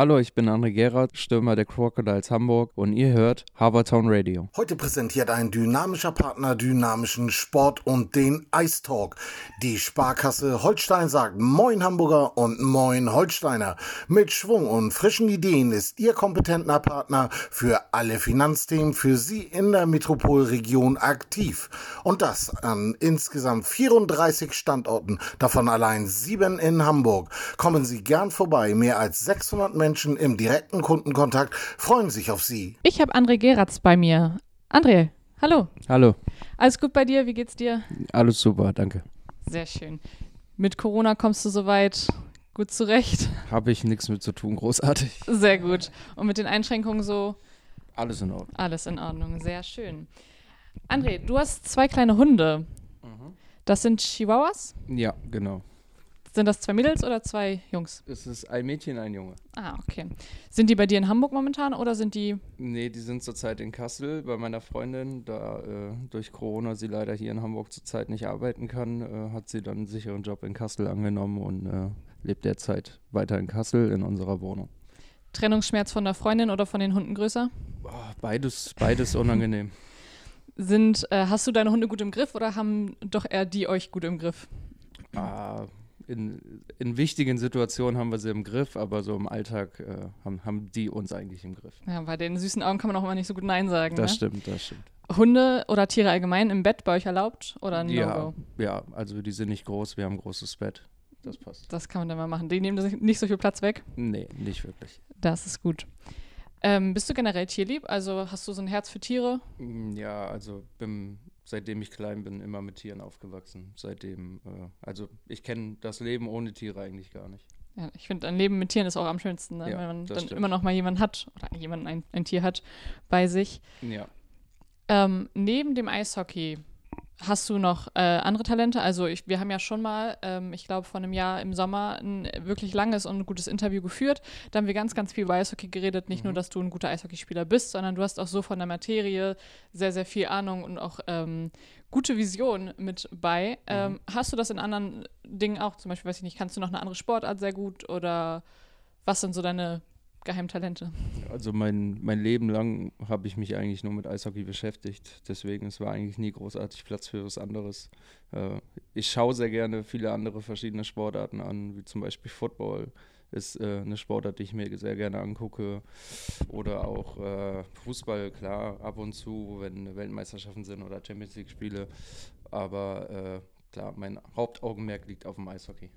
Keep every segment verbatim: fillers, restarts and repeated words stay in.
Hallo, ich bin André Gerhardt, Stürmer der Crocodiles Hamburg und ihr hört Harbourtown Radio. Heute präsentiert ein dynamischer Partner dynamischen Sport und den Ice Talk. Die Sparkasse Holstein sagt Moin Hamburger und Moin Holsteiner. Mit Schwung und frischen Ideen ist ihr kompetenter Partner für alle Finanzthemen für Sie in der Metropolregion aktiv. Und das an insgesamt vierunddreißig Standorten, davon allein sieben in Hamburg. Kommen Sie gern vorbei, mehr als sechshundert Menschen Menschen im direkten Kundenkontakt freuen sich auf Sie. Ich habe André Gerhardt bei mir. André, hallo. Hallo. Alles gut bei dir? Wie geht's dir? Alles super, danke. Sehr schön. Mit Corona kommst du soweit gut zurecht? Habe ich nichts mit zu tun, großartig. Sehr gut. Und mit den Einschränkungen so? Alles in Ordnung. Alles in Ordnung, sehr schön. André, du hast zwei kleine Hunde. Mhm. Das sind Chihuahuas? Ja, genau. Sind das zwei Mädels oder zwei Jungs? Es ist ein Mädchen, ein Junge. Ah, okay. Sind die bei dir in Hamburg momentan oder sind die? Nee, die sind zurzeit in Kassel bei meiner Freundin. Da äh, durch Corona sie leider hier in Hamburg zurzeit nicht arbeiten kann, äh, hat sie dann einen sicheren Job in Kassel angenommen und äh, lebt derzeit weiter in Kassel in unserer Wohnung. Trennungsschmerz von der Freundin oder von den Hunden größer? Oh, beides, beides unangenehm. Sind, äh, hast du deine Hunde gut im Griff oder haben doch eher die euch gut im Griff? Ah, In, in wichtigen Situationen haben wir sie im Griff, aber so im Alltag äh, haben, haben die uns eigentlich im Griff. Ja, bei den süßen Augen kann man auch immer nicht so gut Nein sagen. Das ne? stimmt, das stimmt. Hunde oder Tiere allgemein im Bett bei euch erlaubt oder ein No-Go? Ja, ja, also die sind nicht groß, wir haben ein großes Bett. Das passt. Das kann man dann mal machen. Die nehmen nicht so viel Platz weg? Nee, nicht wirklich. Das ist gut. Ähm, bist du generell tierlieb? Also hast du so ein Herz für Tiere? Ja, also bin... Seitdem ich klein bin, immer mit Tieren aufgewachsen. Seitdem, äh, also ich kenne das Leben ohne Tiere eigentlich gar nicht. Ja, ich finde, ein Leben mit Tieren ist auch am schönsten, ne? Ja, wenn man dann stimmt. immer noch mal jemanden hat oder jemanden ein, ein Tier hat bei sich. Ja. Ähm, neben dem Eishockey hast du noch äh, andere Talente? Also ich, wir haben ja schon mal, ähm, ich glaube vor einem Jahr im Sommer, ein wirklich langes und gutes Interview geführt. Da haben wir ganz, ganz viel über Eishockey geredet. Nicht mhm. nur, dass du ein guter Eishockeyspieler bist, sondern du hast auch so von der Materie sehr, sehr viel Ahnung und auch ähm, gute Vision mit bei. Ähm, mhm. Hast du das in anderen Dingen auch? Zum Beispiel, weiß ich nicht, kannst du noch eine andere Sportart sehr gut? Oder was sind so deine Geheimtalente? Also mein, mein Leben lang habe ich mich eigentlich nur mit Eishockey beschäftigt, deswegen es war eigentlich nie großartig Platz für was anderes. Äh, ich schaue sehr gerne viele andere verschiedene Sportarten an, wie zum Beispiel Football ist äh, eine Sportart, die ich mir sehr gerne angucke, oder auch äh, Fußball, klar, ab und zu, wenn Weltmeisterschaften sind oder Champions League Spiele, aber äh, klar, mein Hauptaugenmerk liegt auf dem Eishockey.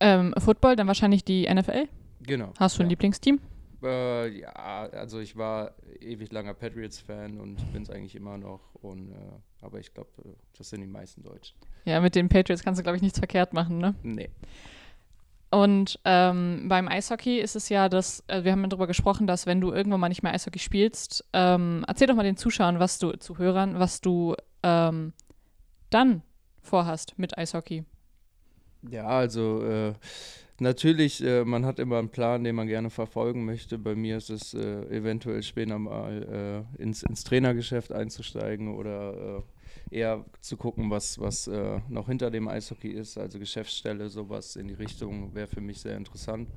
Ähm, Football, dann wahrscheinlich die N F L? Genau. Hast du ein ja. Lieblingsteam? Äh, ja, also ich war ewig langer Patriots-Fan und bin es eigentlich immer noch. Und, äh, aber ich glaube, das sind die meisten Deutschen. Ja, mit den Patriots kannst du, glaube ich, nichts verkehrt machen, ne? Nee. Und ähm, beim Eishockey ist es ja, dass äh, wir haben darüber gesprochen, dass wenn du irgendwann mal nicht mehr Eishockey spielst, ähm, erzähl doch mal den Zuschauern, was du, Zuhörern, was du ähm, dann vorhast mit Eishockey. Ja, also äh, natürlich, äh, man hat immer einen Plan, den man gerne verfolgen möchte. Bei mir ist es äh, eventuell später mal äh, ins, ins Trainergeschäft einzusteigen oder äh, eher zu gucken, was, was äh, noch hinter dem Eishockey ist. Also Geschäftsstelle, sowas in die Richtung wäre für mich sehr interessant.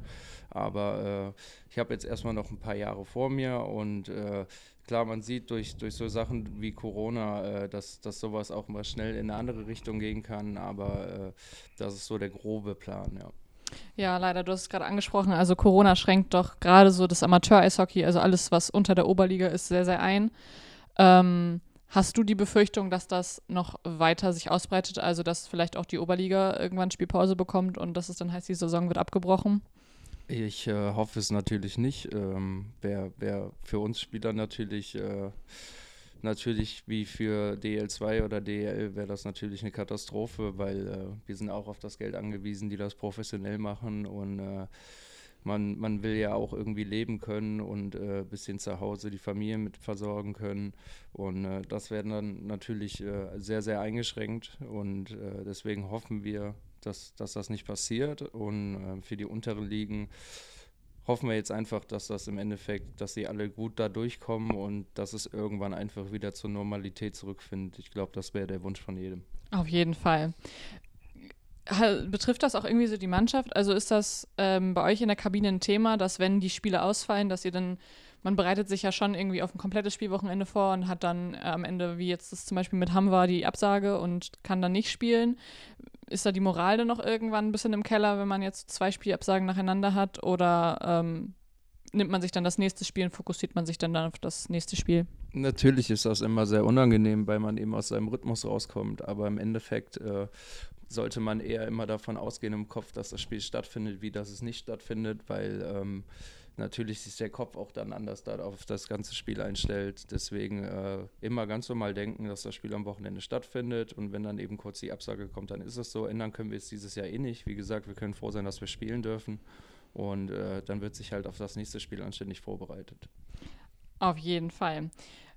Aber äh, ich habe jetzt erstmal noch ein paar Jahre vor mir und äh, klar, man sieht durch, durch so Sachen wie Corona, äh, dass, dass sowas auch mal schnell in eine andere Richtung gehen kann, aber äh, das ist so der grobe Plan, ja. Ja, leider, du hast es gerade angesprochen, also Corona schränkt doch gerade so das Amateur-Eishockey, also alles, was unter der Oberliga ist, sehr, sehr ein. Ähm, hast du die Befürchtung, dass das noch weiter sich ausbreitet, also dass vielleicht auch die Oberliga irgendwann Spielpause bekommt und dass es dann heißt, die Saison wird abgebrochen? Ich äh, hoffe es natürlich nicht. Ähm, wer, wer für uns Spieler natürlich, äh, natürlich wie für D L zwei oder D L wäre das natürlich eine Katastrophe, weil äh, wir sind auch auf das Geld angewiesen, die das professionell machen und äh, man, man will ja auch irgendwie leben können und ein äh, bisschen zu Hause die Familie mit versorgen können und äh, das werden dann natürlich äh, sehr, sehr eingeschränkt und äh, deswegen hoffen wir, Dass, dass das nicht passiert und äh, für die unteren Ligen hoffen wir jetzt einfach, dass das im Endeffekt, dass sie alle gut da durchkommen und dass es irgendwann einfach wieder zur Normalität zurückfindet. Ich glaube, das wäre der Wunsch von jedem. Auf jeden Fall. Betrifft das auch irgendwie so die Mannschaft? Also ist das ähm, bei euch in der Kabine ein Thema, dass wenn die Spiele ausfallen, dass ihr dann, man bereitet sich ja schon irgendwie auf ein komplettes Spielwochenende vor und hat dann am Ende, wie jetzt das zum Beispiel mit Hamm war, die Absage und kann dann nicht spielen. Ist da die Moral dann noch irgendwann ein bisschen im Keller, wenn man jetzt zwei Spielabsagen nacheinander hat? Oder ähm, nimmt man sich dann das nächste Spiel und fokussiert man sich dann auf das nächste Spiel? Natürlich ist das immer sehr unangenehm, weil man eben aus seinem Rhythmus rauskommt. Aber im Endeffekt äh, sollte man eher immer davon ausgehen im Kopf, dass das Spiel stattfindet, wie dass es nicht stattfindet, weil ähm, natürlich sich der Kopf auch dann anders da auf das ganze Spiel einstellt. Deswegen äh, immer ganz normal denken, dass das Spiel am Wochenende stattfindet, und wenn dann eben kurz die Absage kommt, dann ist es so. Ändern können wir es dieses Jahr eh nicht. Wie gesagt, wir können froh sein, dass wir spielen dürfen, und äh, dann wird sich halt auf das nächste Spiel anständig vorbereitet. Auf jeden Fall.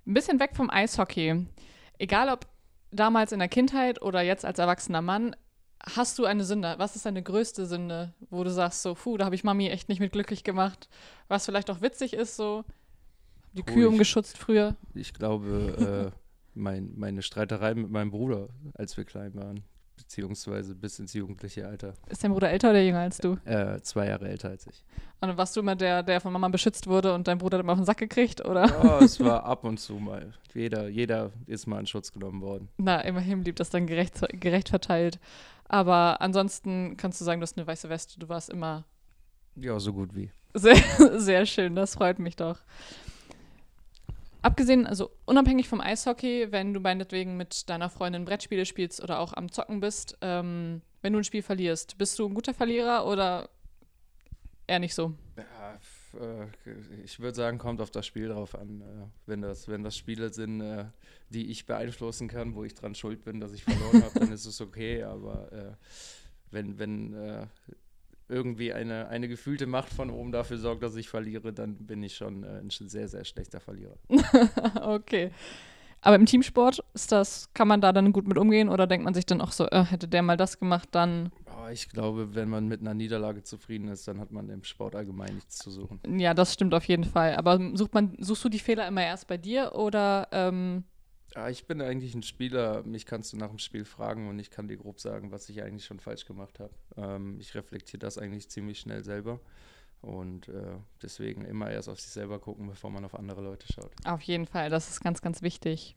Ein bisschen weg vom Eishockey. Egal ob damals in der Kindheit oder jetzt als erwachsener Mann, hast du eine Sünde? Was ist deine größte Sünde, wo du sagst so, puh, da habe ich Mami echt nicht mit glücklich gemacht, was vielleicht auch witzig ist, so, die Kuh oh, umgeschutzt früher? Ich glaube, äh, mein, meine Streiterei mit meinem Bruder, als wir klein waren, beziehungsweise bis ins jugendliche Alter. Ist dein Bruder älter oder jünger als du? Äh, zwei Jahre älter als ich. Und warst du immer der, der von Mama beschützt wurde und dein Bruder hat immer auf den Sack gekriegt, oder? Ja, es war ab und zu mal. Jeder, jeder ist mal in Schutz genommen worden. Na, immerhin blieb das dann gerecht, gerecht verteilt. Aber ansonsten kannst du sagen, du hast eine weiße Weste, du warst immer... Ja, so gut wie. Sehr, sehr schön, das freut mich doch. Abgesehen, also unabhängig vom Eishockey, wenn du meinetwegen mit deiner Freundin Brettspiele spielst oder auch am Zocken bist, ähm, wenn du ein Spiel verlierst, bist du ein guter Verlierer oder eher nicht so? Ja, ich würde sagen, kommt auf das Spiel drauf an. Wenn das, wenn das Spiele sind, die ich beeinflussen kann, wo ich dran schuld bin, dass ich verloren habe, dann ist es okay. Aber äh, wenn, wenn äh, irgendwie eine, eine gefühlte Macht von oben dafür sorgt, dass ich verliere, dann bin ich schon äh, ein sehr, sehr schlechter Verlierer. Okay. Aber im Teamsport ist das, kann man da dann gut mit umgehen, oder denkt man sich dann auch so, äh, hätte der mal das gemacht, dann… Oh, ich glaube, wenn man mit einer Niederlage zufrieden ist, dann hat man im Sport allgemein nichts zu suchen. Ja, das stimmt auf jeden Fall. Aber sucht man, suchst du die Fehler immer erst bei dir oder… Ähm ja, ich bin eigentlich ein Spieler, mich kannst du nach dem Spiel fragen und ich kann dir grob sagen, was ich eigentlich schon falsch gemacht habe. Ähm, ich reflektiere das eigentlich ziemlich schnell selber. Und äh, deswegen immer erst auf sich selber gucken, bevor man auf andere Leute schaut. Auf jeden Fall, das ist ganz, ganz wichtig.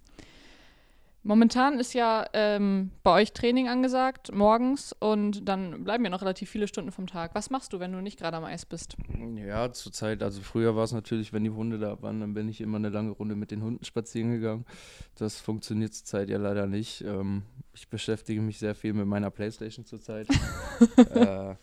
Momentan ist ja ähm, bei euch Training angesagt, morgens, und dann bleiben ja noch relativ viele Stunden vom Tag. Was machst du, wenn du nicht gerade am Eis bist? Ja, zur Zeit, also früher war es natürlich, wenn die Hunde da waren, dann bin ich immer eine lange Runde mit den Hunden spazieren gegangen. Das funktioniert zur Zeit ja leider nicht. Ähm, ich beschäftige mich sehr viel mit meiner Playstation zur Zeit. äh,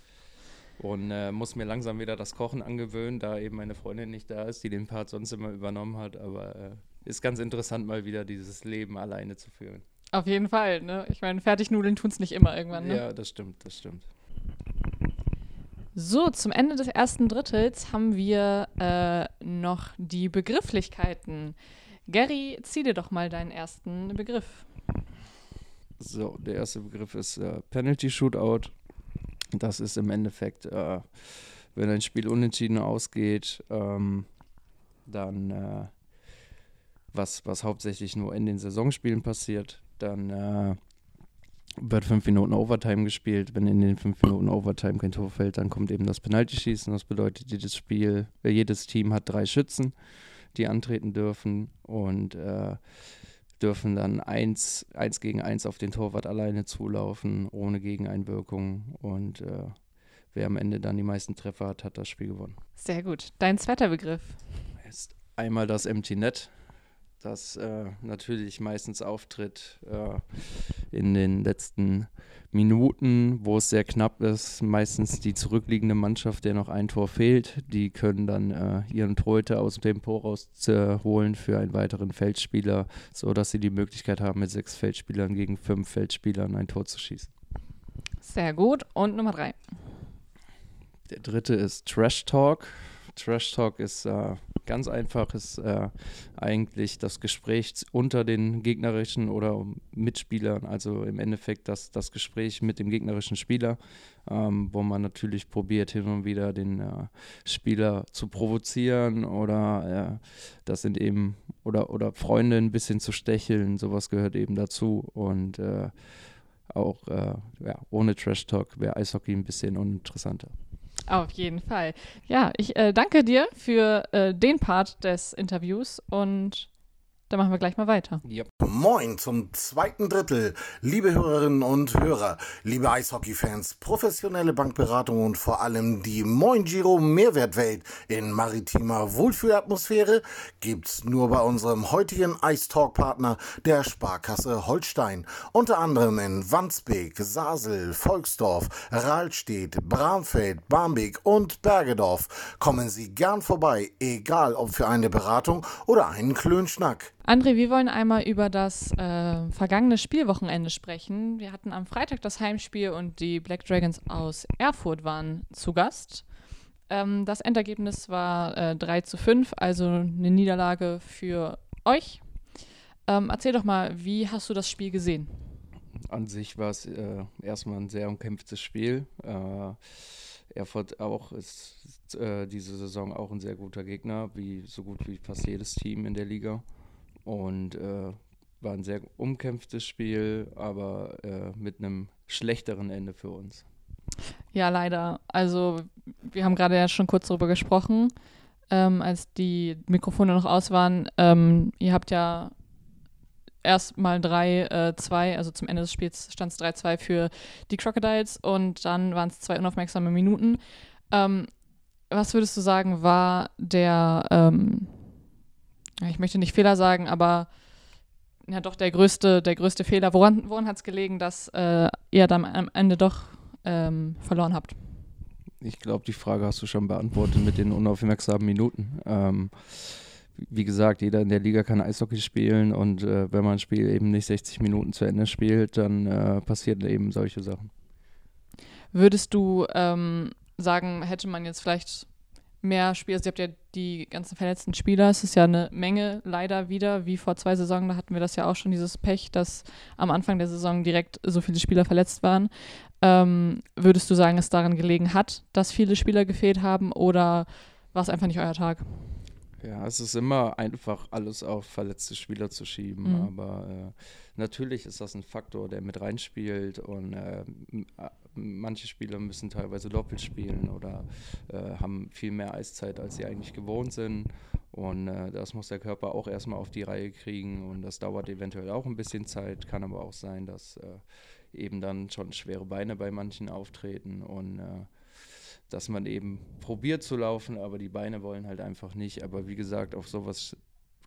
Und äh, muss mir langsam wieder das Kochen angewöhnen, da eben meine Freundin nicht da ist, die den Part sonst immer übernommen hat. Aber äh, ist ganz interessant, mal wieder dieses Leben alleine zu führen. Auf jeden Fall, ne? Ich meine, Fertignudeln tun es nicht immer irgendwann, ne? Ja, das stimmt, das stimmt. So, zum Ende des ersten Drittels haben wir äh, noch die Begrifflichkeiten. Gary, zieh dir doch mal deinen ersten Begriff. So, der erste Begriff ist äh, Penalty Shootout. Das ist im Endeffekt, äh, wenn ein Spiel unentschieden ausgeht, ähm, dann, äh, was, was hauptsächlich nur in den Saisonspielen passiert, dann äh, wird fünf Minuten Overtime gespielt. Wenn in den fünf Minuten Overtime kein Tor fällt, dann kommt eben das Penaltyschießen. Das bedeutet, jedes Spiel, äh, jedes Team hat drei Schützen, die antreten dürfen und äh, dürfen dann eins, eins gegen eins auf den Torwart alleine zulaufen, ohne Gegeneinwirkung. Und äh, wer am Ende dann die meisten Treffer hat, hat das Spiel gewonnen. Sehr gut. Dein zweiter Begriff? Ist einmal das Empty Net, das äh, natürlich meistens auftritt äh, in den letzten Minuten, wo es sehr knapp ist. Meistens die zurückliegende Mannschaft, der noch ein Tor fehlt, die können dann äh, ihren Torhüter aus dem Po rausholen für einen weiteren Feldspieler, sodass sie die Möglichkeit haben, mit sechs Feldspielern gegen fünf Feldspielern ein Tor zu schießen. Sehr gut. Und Nummer drei. Der dritte ist Trash Talk. Trash Talk ist äh, ganz einfach, ist äh, eigentlich das Gespräch unter den gegnerischen oder Mitspielern, also im Endeffekt das, das Gespräch mit dem gegnerischen Spieler, ähm, wo man natürlich probiert, hin und wieder den äh, Spieler zu provozieren oder äh, das sind eben, oder, oder Freunde ein bisschen zu stecheln, sowas gehört eben dazu. Und äh, auch äh, ja, ohne Trash-Talk wäre Eishockey ein bisschen uninteressanter. Auf jeden Fall. Ja, ich äh, danke dir für äh, den Part des Interviews und dann machen wir gleich mal weiter. Yep. Moin zum zweiten Drittel. Liebe Hörerinnen und Hörer, liebe Eishockey-Fans, professionelle Bankberatung und vor allem die Moin Giro Mehrwertwelt in maritimer Wohlfühlatmosphäre gibt's nur bei unserem heutigen Eistalk-Partner der Sparkasse Holstein. Unter anderem in Wandsbek, Sasel, Volksdorf, Rahlstedt, Bramfeld, Barmbek und Bergedorf. Kommen Sie gern vorbei, egal ob für eine Beratung oder einen Klönschnack. André, wir wollen einmal über das äh, vergangene Spielwochenende sprechen. Wir hatten am Freitag das Heimspiel und die Black Dragons aus Erfurt waren zu Gast. Ähm, das Endergebnis war äh, drei zu fünf, also eine Niederlage für euch. Ähm, erzähl doch mal, wie hast du das Spiel gesehen? An sich war es äh, erstmal ein sehr umkämpftes Spiel. Äh, Erfurt auch ist, ist äh, diese Saison auch ein sehr guter Gegner, wie so gut wie fast jedes Team in der Liga. Und äh, war ein sehr umkämpftes Spiel, aber äh, mit einem schlechteren Ende für uns. Ja, leider. Also wir haben gerade ja schon kurz darüber gesprochen, ähm, als die Mikrofone noch aus waren. Ähm, ihr habt ja erst mal drei zu zwei, äh, also zum Ende des Spiels stand es drei zu zwei für die Crocodiles und dann waren es zwei unaufmerksame Minuten. Ähm, was würdest du sagen, war der... Ähm, Ich möchte nicht Fehler sagen, aber ja doch der größte, der größte Fehler. Woran, woran hat es gelegen, dass äh, ihr dann am Ende doch ähm, verloren habt? Ich glaube, die Frage hast du schon beantwortet mit den unaufmerksamen Minuten. Ähm, wie gesagt, jeder in der Liga kann Eishockey spielen und äh, wenn man ein Spiel eben nicht sechzig Minuten zu Ende spielt, dann äh, passieren eben solche Sachen. Würdest du ähm, sagen, hätte man jetzt vielleicht mehr Spieler, also ihr habt ja die ganzen verletzten Spieler, es ist ja eine Menge leider wieder, wie vor zwei Saisonen, da hatten wir das ja auch schon, dieses Pech, dass am Anfang der Saison direkt so viele Spieler verletzt waren. Ähm, würdest du sagen, es daran gelegen hat, dass viele Spieler gefehlt haben oder war es einfach nicht euer Tag? Ja, es ist immer einfach, alles auf verletzte Spieler zu schieben, mhm. aber äh, natürlich ist das ein Faktor, der mit reinspielt und äh, m- manche Spieler müssen teilweise doppelt spielen oder äh, haben viel mehr Eiszeit, als sie eigentlich gewohnt sind und äh, das muss der Körper auch erstmal auf die Reihe kriegen und das dauert eventuell auch ein bisschen Zeit, kann aber auch sein, dass äh, eben dann schon schwere Beine bei manchen auftreten und äh, dass man eben probiert zu laufen, aber die Beine wollen halt einfach nicht. Aber wie gesagt, auf sowas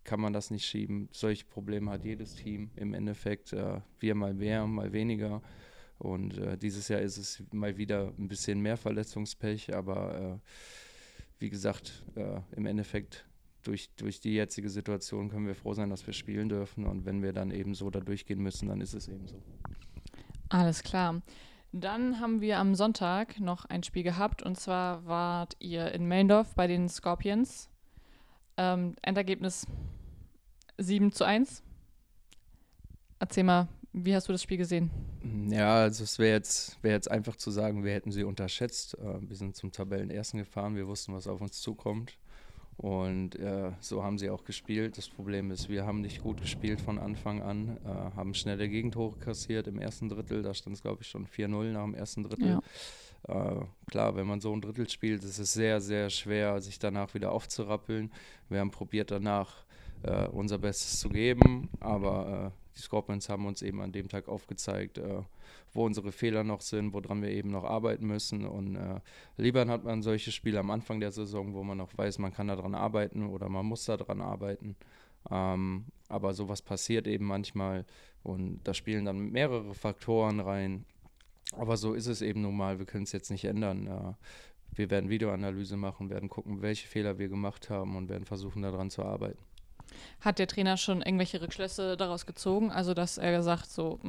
kann man das nicht schieben. Solche Probleme hat jedes Team im Endeffekt. Äh, wir mal mehr, mal weniger. Und äh, dieses Jahr ist es mal wieder ein bisschen mehr Verletzungspech. Aber äh, wie gesagt, äh, im Endeffekt durch, durch die jetzige Situation können wir froh sein, dass wir spielen dürfen. Und wenn wir dann eben so da durchgehen müssen, dann ist es eben so. Alles klar. Dann haben wir am Sonntag noch ein Spiel gehabt und zwar wart ihr in Mellendorf bei den Scorpions. Ähm, Endergebnis sieben zu eins. Erzähl mal, wie hast du das Spiel gesehen? Ja, also es wäre jetzt, wär jetzt einfach zu sagen, wir hätten sie unterschätzt. Äh, wir sind zum Tabellenersten gefahren, wir wussten, was auf uns zukommt. Und äh, so haben sie auch gespielt. Das Problem ist, wir haben nicht gut gespielt von Anfang an, äh, haben schnelle Gegentore kassiert im ersten Drittel. Da stand es, glaube ich, schon vier null nach dem ersten Drittel. Ja. Äh, klar, wenn man so ein Drittel spielt, ist es sehr, sehr schwer, sich danach wieder aufzurappeln. Wir haben probiert, danach äh, unser Bestes zu geben, aber äh, die Scorpions haben uns eben an dem Tag aufgezeigt, äh, wo unsere Fehler noch sind, woran wir eben noch arbeiten müssen. Und äh, lieber hat man solche Spiele am Anfang der Saison, wo man noch weiß, man kann daran arbeiten oder man muss daran arbeiten. Ähm, aber sowas passiert eben manchmal und da spielen dann mehrere Faktoren rein. Aber so ist es eben nun mal, wir können es jetzt nicht ändern. Äh, wir werden Videoanalyse machen, werden gucken, welche Fehler wir gemacht haben und werden versuchen, daran zu arbeiten. Hat der Trainer schon irgendwelche Rückschlüsse daraus gezogen? Also, dass er gesagt, so,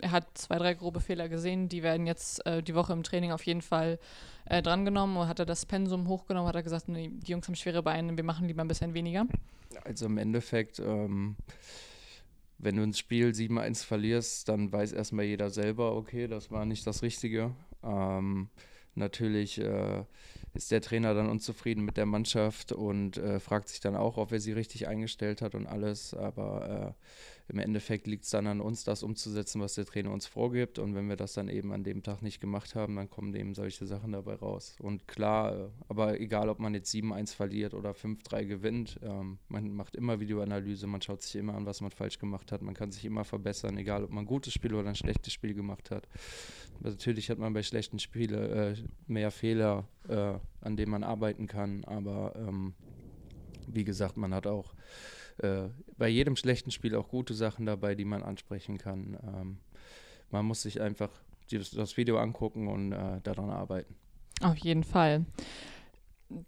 er hat zwei, drei grobe Fehler gesehen, die werden jetzt äh, die Woche im Training auf jeden Fall äh, drangenommen. Oder hat er das Pensum hochgenommen? Hat er gesagt, nee, die Jungs haben schwere Beine, wir machen lieber ein bisschen weniger? Also im Endeffekt, ähm, wenn du ein Spiel sieben eins verlierst, dann weiß erstmal jeder selber, okay, das war nicht das Richtige. Ähm, natürlich äh, ist der Trainer dann unzufrieden mit der Mannschaft und äh, fragt sich dann auch, ob er sie richtig eingestellt hat und alles. Aber im Endeffekt liegt es dann an uns, das umzusetzen, was der Trainer uns vorgibt. Und wenn wir das dann eben an dem Tag nicht gemacht haben, dann kommen eben solche Sachen dabei raus. Und klar, aber egal, ob man jetzt sieben eins verliert oder fünf drei gewinnt, ähm, man macht immer Videoanalyse, man schaut sich immer an, was man falsch gemacht hat. Man kann sich immer verbessern, egal, ob man ein gutes Spiel oder ein schlechtes Spiel gemacht hat. Natürlich hat man bei schlechten Spielen äh, mehr Fehler, äh, an denen man arbeiten kann. Aber ähm, wie gesagt, man hat auch äh, bei jedem schlechten Spiel auch gute Sachen dabei, die man ansprechen kann. Ähm, man muss sich einfach das, das Video angucken und äh, daran arbeiten. Auf jeden Fall.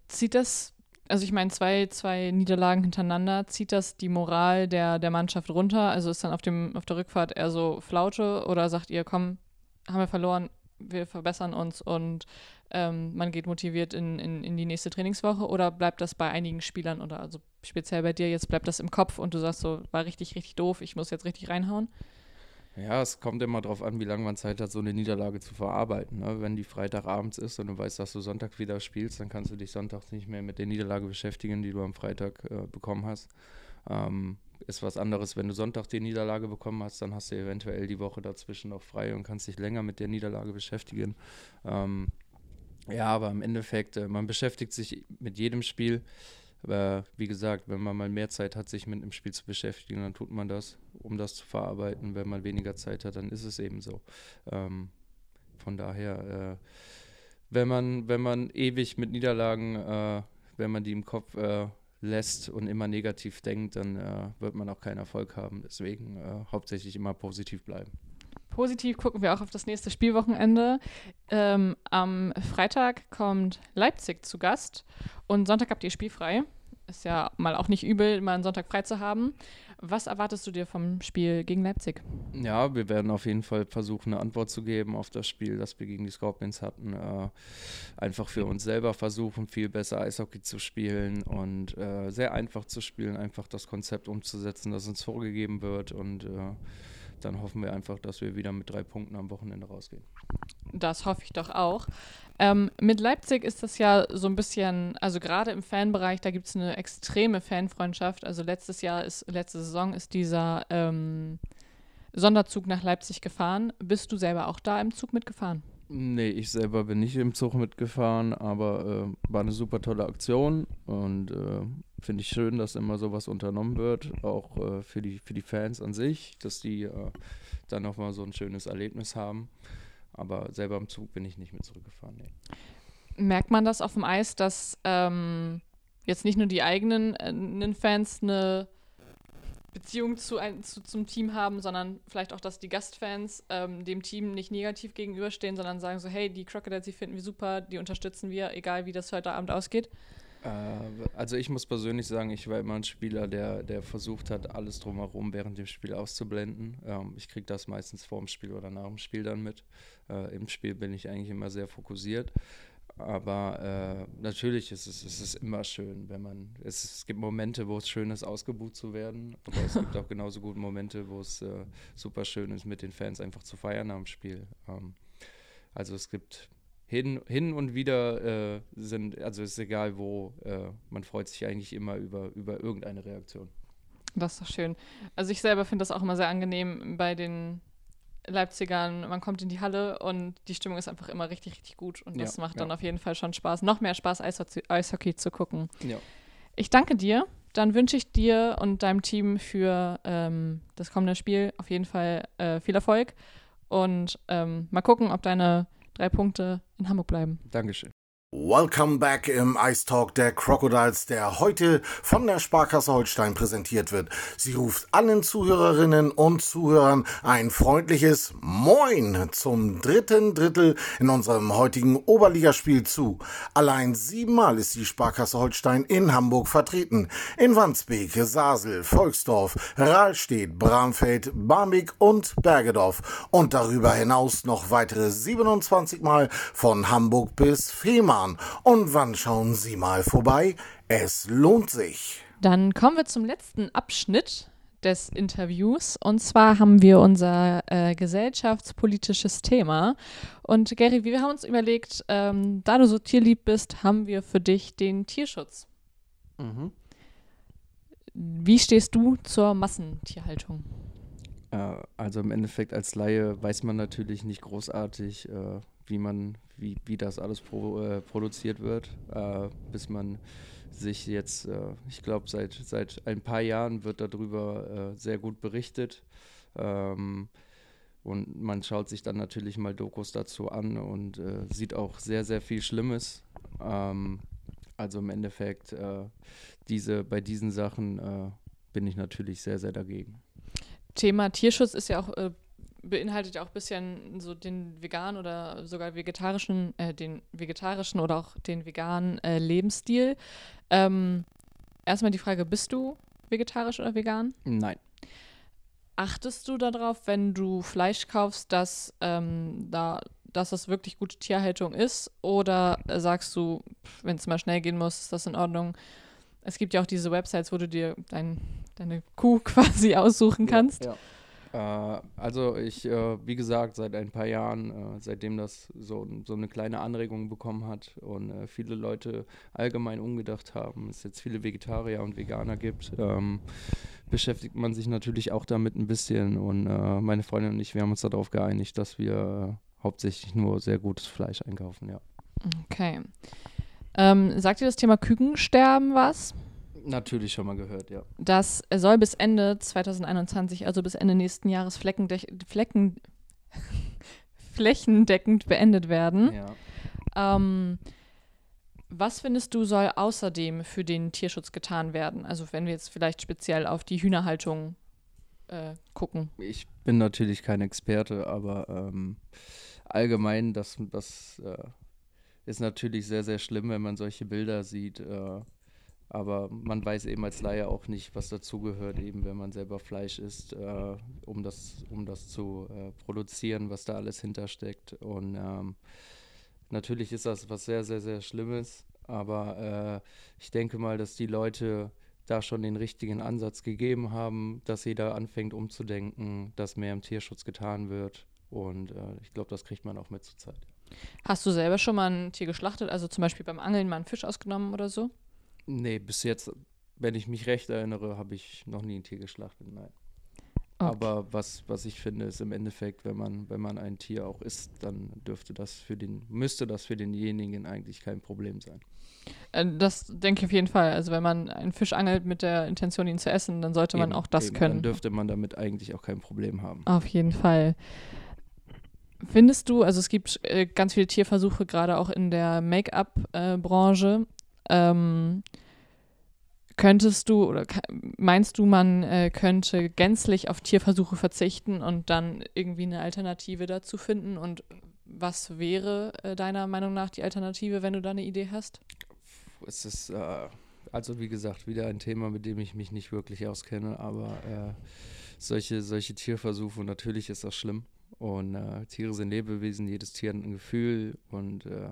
Zieht das, also ich meine, zwei, zwei Niederlagen hintereinander, zieht das die Moral der, der Mannschaft runter? Also ist dann auf dem, auf der Rückfahrt eher so Flaute oder sagt ihr, komm, haben wir verloren, wir verbessern uns und ähm, man geht motiviert in, in, in die nächste Trainingswoche, oder bleibt das bei einigen Spielern oder also speziell bei dir jetzt bleibt das im Kopf und du sagst so, war richtig, richtig doof, ich muss jetzt richtig reinhauen? Ja, es kommt immer darauf an, wie lange man Zeit hat, so eine Niederlage zu verarbeiten. Ne? Wenn die Freitagabends ist und du weißt, dass du Sonntag wieder spielst, dann kannst du dich sonntags nicht mehr mit der Niederlage beschäftigen, die du am Freitag äh, bekommen hast. Ähm, ist was anderes, wenn du Sonntag die Niederlage bekommen hast, dann hast du eventuell die Woche dazwischen noch frei und kannst dich länger mit der Niederlage beschäftigen. Ähm, ja, aber im Endeffekt, äh, man beschäftigt sich mit jedem Spiel. Aber wie gesagt, wenn man mal mehr Zeit hat, sich mit einem Spiel zu beschäftigen, dann tut man das, um das zu verarbeiten. Wenn man weniger Zeit hat, dann ist es eben so. Ähm, von daher, äh, wenn man, wenn man ewig mit Niederlagen, äh, wenn man die im Kopf äh, lässt und immer negativ denkt, dann äh, wird man auch keinen Erfolg haben. Deswegen äh, hauptsächlich immer positiv bleiben. Positiv gucken wir auch auf das nächste Spielwochenende. Ähm, am Freitag kommt Leipzig zu Gast und Sonntag habt ihr spielfrei. Ist ja mal auch nicht übel, mal einen Sonntag frei zu haben. Was erwartest du dir vom Spiel gegen Leipzig? Ja, wir werden auf jeden Fall versuchen, eine Antwort zu geben auf das Spiel, das wir gegen die Scorpions hatten. Äh, einfach für uns selber versuchen, viel besser Eishockey zu spielen und äh, sehr einfach zu spielen, einfach das Konzept umzusetzen, das uns vorgegeben wird, und äh, dann hoffen wir einfach, dass wir wieder mit drei Punkten am Wochenende rausgehen. Das hoffe ich doch auch. Ähm, mit Leipzig ist das ja so ein bisschen, also gerade im Fanbereich, da gibt es eine extreme Fanfreundschaft. Also letztes Jahr ist, letzte Saison ist dieser ähm, Sonderzug nach Leipzig gefahren. Bist du selber auch da im Zug mitgefahren? Nee, ich selber bin nicht im Zug mitgefahren, aber äh, war eine super tolle Aktion und äh, finde ich schön, dass immer sowas unternommen wird, auch äh, für die, für die Fans an sich, dass die äh, dann nochmal so ein schönes Erlebnis haben. Aber selber im Zug bin ich nicht mit zurückgefahren. Nee. Merkt man das auf dem Eis, dass ähm, jetzt nicht nur die eigenen äh, Fans eine Beziehung zu, zu, zum Team haben, sondern vielleicht auch, dass die Gastfans ähm, dem Team nicht negativ gegenüberstehen, sondern sagen so, hey, die Crocodiles, die finden wir super, die unterstützen wir, egal wie das heute Abend ausgeht? Äh, also ich muss persönlich sagen, ich war immer ein Spieler, der, der versucht hat, alles drumherum während dem Spiel auszublenden. Ähm, ich kriege das meistens vor dem Spiel oder nach dem Spiel dann mit. Äh, im Spiel bin ich eigentlich immer sehr fokussiert. Aber äh, natürlich ist es, es ist immer schön, wenn man, es, es gibt Momente, wo es schön ist, ausgebuht zu werden, aber es gibt auch genauso gute Momente, wo es äh, super schön ist, mit den Fans einfach zu feiern am Spiel. Ähm, also es gibt hin, hin und wieder, äh, sind, also es ist egal wo, äh, man freut sich eigentlich immer über, über irgendeine Reaktion. Das ist doch schön. Also ich selber finde das auch immer sehr angenehm bei den Leipzigern, man kommt in die Halle und die Stimmung ist einfach immer richtig, richtig gut. Und das ja, macht dann ja. auf jeden Fall schon Spaß. Noch mehr Spaß, Eishockey, Eishockey zu gucken. Ja. Ich danke dir. Dann wünsche ich dir und deinem Team für ähm, das kommende Spiel auf jeden Fall äh, viel Erfolg. Und ähm, mal gucken, ob deine drei Punkte in Hamburg bleiben. Dankeschön. Welcome back im Ice Talk der Crocodiles, der heute von der Sparkasse Holstein präsentiert wird. Sie ruft allen Zuhörerinnen und Zuhörern ein freundliches Moin zum dritten Drittel in unserem heutigen Oberligaspiel zu. Allein siebenmal ist die Sparkasse Holstein in Hamburg vertreten. In Wandsbek, Sasel, Volksdorf, Rahlstedt, Bramfeld, Barmbek und Bergedorf. Und darüber hinaus noch weitere siebenundzwanzig Mal von Hamburg bis Fehmarn. Und wann schauen Sie mal vorbei? Es lohnt sich. Dann kommen wir zum letzten Abschnitt des Interviews. Und zwar haben wir unser äh, gesellschaftspolitisches Thema. Und Gary, wir haben uns überlegt, ähm, da du so tierlieb bist, haben wir für dich den Tierschutz. Mhm. Wie stehst du zur Massentierhaltung? Äh, also im Endeffekt als Laie weiß man natürlich nicht großartig, äh, wie man, wie, wie das alles pro, äh, produziert wird, äh, bis man sich jetzt, äh, ich glaube, seit, seit ein paar Jahren wird darüber äh, sehr gut berichtet. Ähm, Und man schaut sich dann natürlich mal Dokus dazu an und äh, sieht auch sehr, sehr viel Schlimmes. Ähm, also im Endeffekt, äh, diese, bei diesen Sachen äh, bin ich natürlich sehr, sehr dagegen. Thema Tierschutz ist ja auch, äh, beinhaltet ja auch ein bisschen so den veganen oder sogar vegetarischen, äh, den vegetarischen oder auch den veganen äh, Lebensstil. Ähm, erstmal die Frage, bist du vegetarisch oder vegan? Nein. Achtest du darauf, wenn du Fleisch kaufst, dass, ähm, da, dass das wirklich gute Tierhaltung ist? Oder sagst du, wenn es mal schnell gehen muss, ist das in Ordnung? Es gibt ja auch diese Websites, wo du dir dein, deine Kuh quasi aussuchen kannst. Ja, ja. Äh, also ich, äh, wie gesagt, seit ein paar Jahren, äh, seitdem das so, so eine kleine Anregung bekommen hat und äh, viele Leute allgemein umgedacht haben, es jetzt viele Vegetarier und Veganer gibt, ähm, beschäftigt man sich natürlich auch damit ein bisschen und äh, meine Freundin und ich, wir haben uns darauf geeinigt, dass wir äh, hauptsächlich nur sehr gutes Fleisch einkaufen, ja. Okay. Ähm, sagt dir das Thema Kükensterben was? Natürlich schon mal gehört, ja. Das soll bis Ende zwanzig einundzwanzig, also bis Ende nächsten Jahres fleckende- flecken- flächendeckend beendet werden. Ja. Ähm, Was findest du, soll außerdem für den Tierschutz getan werden? Also wenn wir jetzt vielleicht speziell auf die Hühnerhaltung äh, gucken. Ich bin natürlich kein Experte, aber ähm, allgemein, das, das äh, ist natürlich sehr, sehr schlimm, wenn man solche Bilder sieht. Äh, aber man weiß eben als Laie auch nicht, was dazugehört, eben wenn man selber Fleisch isst, äh, um das, um das zu äh, produzieren, was da alles hintersteckt. Und ähm, natürlich ist das was sehr, sehr, sehr Schlimmes, aber äh, ich denke mal, dass die Leute da schon den richtigen Ansatz gegeben haben, dass jeder anfängt umzudenken, dass mehr im Tierschutz getan wird und äh, ich glaube, das kriegt man auch mit zur Zeit. Hast du selber schon mal ein Tier geschlachtet, also zum Beispiel beim Angeln mal einen Fisch ausgenommen oder so? Nee, bis jetzt, wenn ich mich recht erinnere, habe ich noch nie ein Tier geschlachtet, nein. Okay. Aber was, was ich finde, ist im Endeffekt, wenn man, wenn man ein Tier auch isst, dann dürfte das für den, müsste das für denjenigen eigentlich kein Problem sein. Das denke ich auf jeden Fall. Also wenn man einen Fisch angelt mit der Intention, ihn zu essen, dann sollte eben, man auch das eben. können. Dann dürfte man damit eigentlich auch kein Problem haben. Auf jeden Fall. Findest du, also es gibt äh, ganz viele Tierversuche, gerade auch in der Make-up-Branche, äh, ähm, Könntest du oder meinst du, man äh, könnte gänzlich auf Tierversuche verzichten und dann irgendwie eine Alternative dazu finden? Und was wäre äh, deiner Meinung nach die Alternative, wenn du da eine Idee hast? Es ist, äh, also wie gesagt, wieder ein Thema, mit dem ich mich nicht wirklich auskenne, aber äh, solche, solche Tierversuche, natürlich ist das schlimm. Und äh, Tiere sind Lebewesen, jedes Tier hat ein Gefühl und äh,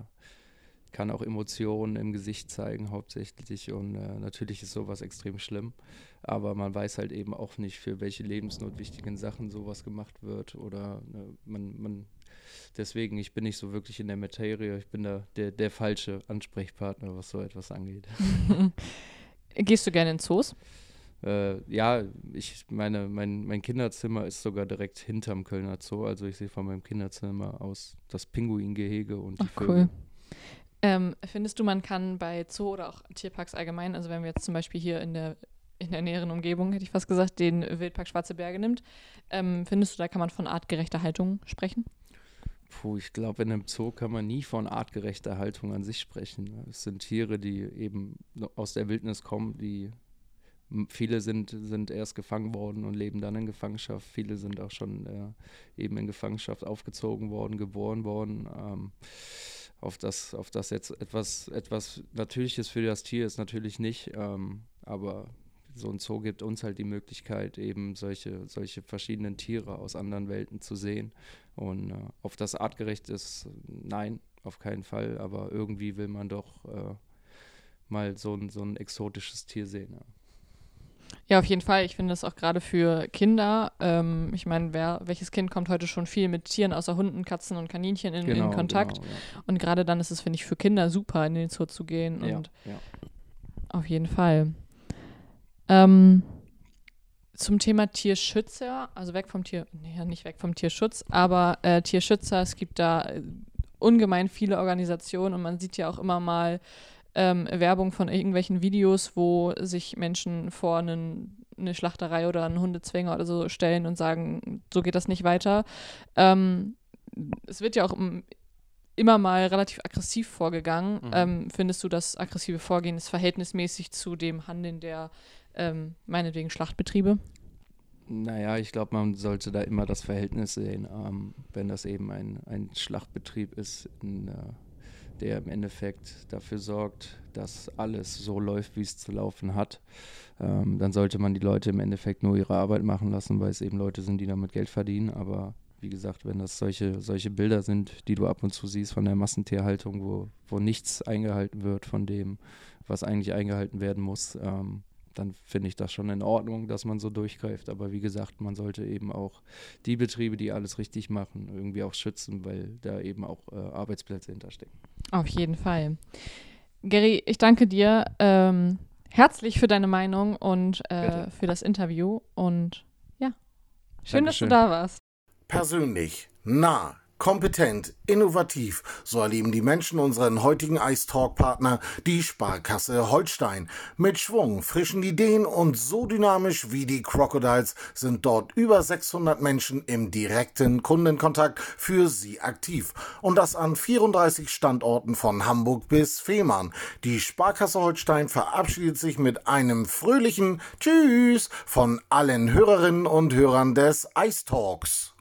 kann auch Emotionen im Gesicht zeigen hauptsächlich und äh, natürlich ist sowas extrem schlimm, aber man weiß halt eben auch nicht, für welche lebensnotwichtigen Sachen sowas gemacht wird oder äh, man, man, deswegen, ich bin nicht so wirklich in der Materie, ich bin da der, der falsche Ansprechpartner, was so etwas angeht. Gehst du gerne in Zoos? Äh, ja, ich meine, mein, mein Kinderzimmer ist sogar direkt hinterm Kölner Zoo, also ich sehe von meinem Kinderzimmer aus das Pinguingehege und die Ach, Vögel. Cool. Ähm, findest du, man kann bei Zoo oder auch Tierparks allgemein, also wenn wir jetzt zum Beispiel hier in der, in der näheren Umgebung, hätte ich fast gesagt, den Wildpark Schwarze Berge nimmt, ähm, findest du, da kann man von artgerechter Haltung sprechen? Puh, ich glaube, in einem Zoo kann man nie von artgerechter Haltung an sich sprechen. Es sind Tiere, die eben aus der Wildnis kommen, die viele sind, sind erst gefangen worden und leben dann in Gefangenschaft. Viele sind auch schon äh, eben in Gefangenschaft aufgezogen worden, geboren worden. Ähm, Auf das, auf das jetzt etwas, etwas Natürliches für das Tier ist natürlich nicht, ähm, aber so ein Zoo gibt uns halt die Möglichkeit, eben solche, solche verschiedenen Tiere aus anderen Welten zu sehen. Und äh, auf das artgerecht ist, nein, auf keinen Fall, aber irgendwie will man doch äh, mal so ein, so ein exotisches Tier sehen. Ja. ja, auf jeden Fall. Ich finde das auch gerade für Kinder. Ähm, ich meine, wer welches Kind kommt heute schon viel mit Tieren außer Hunden, Katzen und Kaninchen in, genau, in Kontakt? Genau, ja. Und gerade dann ist es, finde ich, für Kinder super, in den Zoo zu gehen. Und ja, ja. Auf jeden Fall. Ähm, Zum Thema Tierschützer, also weg vom Tier, naja, nicht weg vom Tierschutz, aber äh, Tierschützer, es gibt da äh, ungemein viele Organisationen und man sieht ja auch immer mal ähm, Werbung von irgendwelchen Videos, wo sich Menschen vor einen, eine Schlachterei oder einen Hundezwinger oder so stellen und sagen, so geht das nicht weiter. Ähm, es wird ja auch im immer mal relativ aggressiv vorgegangen. Mhm. Ähm, findest du, das aggressive Vorgehen ist verhältnismäßig zu dem Handeln der, ähm, meinetwegen, Schlachtbetriebe? Naja, ich glaube, man sollte da immer das Verhältnis sehen. Ähm, wenn das eben ein, ein Schlachtbetrieb ist, in, äh, der im Endeffekt dafür sorgt, dass alles so läuft, wie es zu laufen hat, ähm, dann sollte man die Leute im Endeffekt nur ihre Arbeit machen lassen, weil es eben Leute sind, die damit Geld verdienen, aber wie gesagt, wenn das solche, solche Bilder sind, die du ab und zu siehst von der Massentierhaltung, wo, wo nichts eingehalten wird von dem, was eigentlich eingehalten werden muss, ähm, dann finde ich das schon in Ordnung, dass man so durchgreift. Aber wie gesagt, man sollte eben auch die Betriebe, die alles richtig machen, irgendwie auch schützen, weil da eben auch äh, Arbeitsplätze hinterstecken. Auf jeden Fall. Gary, ich danke dir ähm, herzlich für deine Meinung und äh, für das Interview. Und ja, schön, Dankeschön. Dass du da warst. Persönlich, nah, kompetent, innovativ, so erleben die Menschen unseren heutigen Ice-Talk-Partner, die Sparkasse Holstein. Mit Schwung, frischen Ideen und so dynamisch wie die Crocodiles sind dort über sechshundert Menschen im direkten Kundenkontakt für sie aktiv. Und das an vierunddreißig Standorten von Hamburg bis Fehmarn. Die Sparkasse Holstein verabschiedet sich mit einem fröhlichen Tschüss von allen Hörerinnen und Hörern des Ice-Talks.